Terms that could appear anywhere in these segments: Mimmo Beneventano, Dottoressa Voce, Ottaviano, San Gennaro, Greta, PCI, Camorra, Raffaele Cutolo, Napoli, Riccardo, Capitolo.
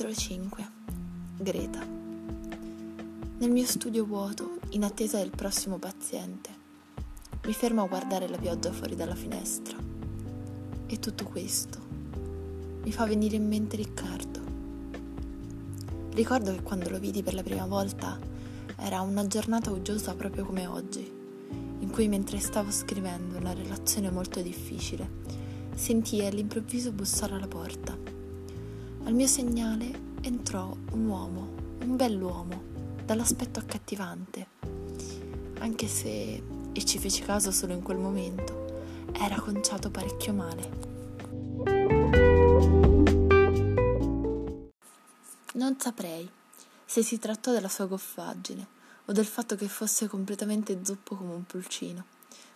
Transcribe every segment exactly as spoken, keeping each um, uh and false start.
Capitolo cinque. Greta. Nel mio studio vuoto, in attesa del prossimo paziente, mi fermo a guardare la pioggia fuori dalla finestra. E tutto questo mi fa venire in mente Riccardo. Ricordo che quando lo vidi per la prima volta era una giornata uggiosa proprio come oggi, in cui mentre stavo scrivendo una relazione molto difficile, sentii all'improvviso bussare alla porta. Al mio segnale entrò un uomo, un bell'uomo, dall'aspetto accattivante, anche se, e ci feci caso solo in quel momento, era conciato parecchio male. Non saprei se si trattò della sua goffaggine o del fatto che fosse completamente zoppo come un pulcino,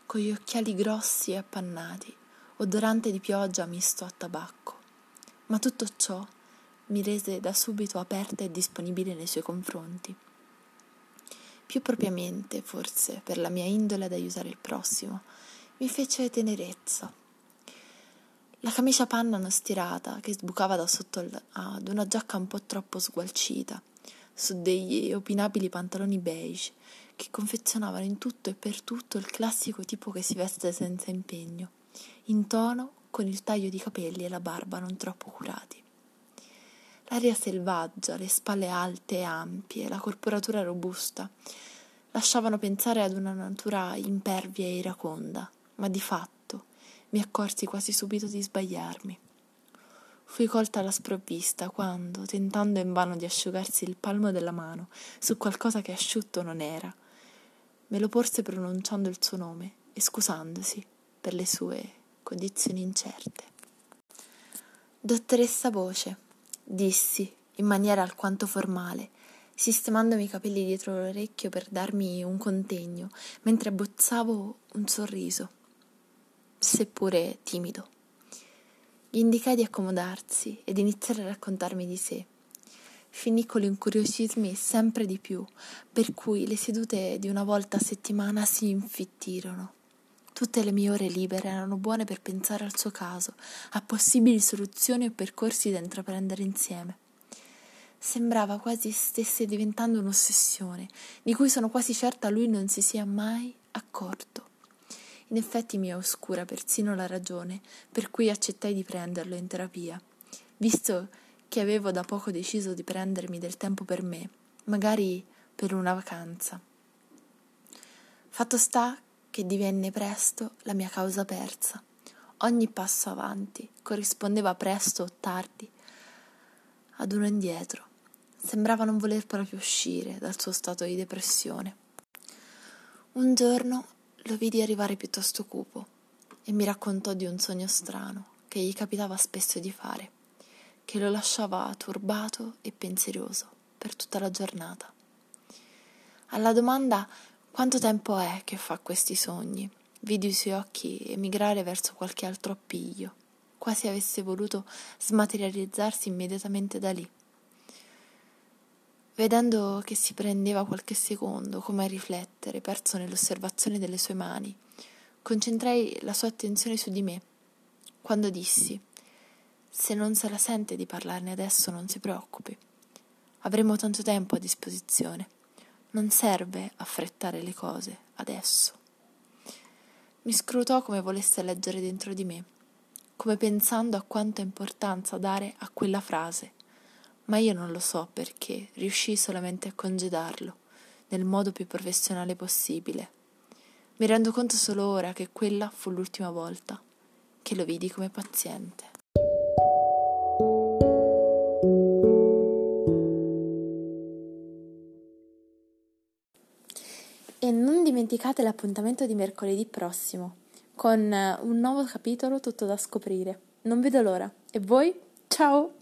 con gli occhiali grossi e appannati, odorante di pioggia misto a tabacco. Ma tutto ciò mi rese da subito aperta e disponibile nei suoi confronti. Più propriamente, forse, per la mia indole ad aiutare il prossimo, mi fece tenerezza. La camicia panna non stirata, che sbucava da sotto ad una giacca un po' troppo sgualcita, su degli opinabili pantaloni beige, che confezionavano in tutto e per tutto il classico tipo che si veste senza impegno, in tono con il taglio di capelli e la barba non troppo curati. L'aria selvaggia, le spalle alte e ampie, la corporatura robusta lasciavano pensare ad una natura impervia e iraconda, ma di fatto mi accorsi quasi subito di sbagliarmi. Fui colta alla sprovvista quando, tentando invano di asciugarsi il palmo della mano su qualcosa che asciutto non era, me lo porse pronunciando il suo nome e scusandosi per le sue condizioni incerte. Dottoressa Voce, dissi in maniera alquanto formale, sistemandomi i capelli dietro l'orecchio per darmi un contegno mentre abbozzavo un sorriso, seppure timido. Gli indicai di accomodarsi ed iniziare a raccontarmi di sé. Finì con l'incuriosirmi sempre di più, per cui le sedute di una volta a settimana si infittirono. Tutte le mie ore libere erano buone per pensare al suo caso, a possibili soluzioni o percorsi da intraprendere insieme. Sembrava quasi stesse diventando un'ossessione, di cui sono quasi certa lui non si sia mai accorto. In effetti mi è oscura persino la ragione per cui accettai di prenderlo in terapia, visto che avevo da poco deciso di prendermi del tempo per me, magari per una vacanza. Fatto sta che divenne presto la mia causa persa. Ogni passo avanti corrispondeva presto o tardi ad uno indietro. Sembrava non voler proprio uscire dal suo stato di depressione. Un giorno lo vidi arrivare piuttosto cupo e mi raccontò di un sogno strano che gli capitava spesso di fare, che lo lasciava turbato e pensieroso per tutta la giornata. Alla domanda «Quanto tempo è che fa questi sogni?» vidi i suoi occhi emigrare verso qualche altro appiglio, quasi avesse voluto smaterializzarsi immediatamente da lì. Vedendo che si prendeva qualche secondo, come a riflettere, perso nell'osservazione delle sue mani, concentrai la sua attenzione su di me, quando dissi «Se non se la sente di parlarne adesso, non si preoccupi. Avremo tanto tempo a disposizione». Non serve affrettare le cose adesso. Mi scrutò come volesse leggere dentro di me, come pensando a quanta importanza dare a quella frase, ma io non lo so perché riuscii solamente a congedarlo nel modo più professionale possibile. Mi rendo conto solo ora che quella fu l'ultima volta che lo vidi come paziente. E non dimenticate l'appuntamento di mercoledì prossimo con un nuovo capitolo tutto da scoprire. Non vedo l'ora. E voi? Ciao!